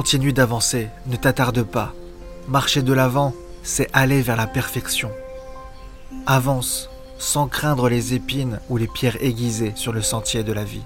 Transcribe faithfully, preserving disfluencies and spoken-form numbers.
Continue d'avancer, ne t'attarde pas. Marcher de l'avant, c'est aller vers la perfection. Avance, sans craindre les épines ou les pierres aiguisées sur le sentier de la vie.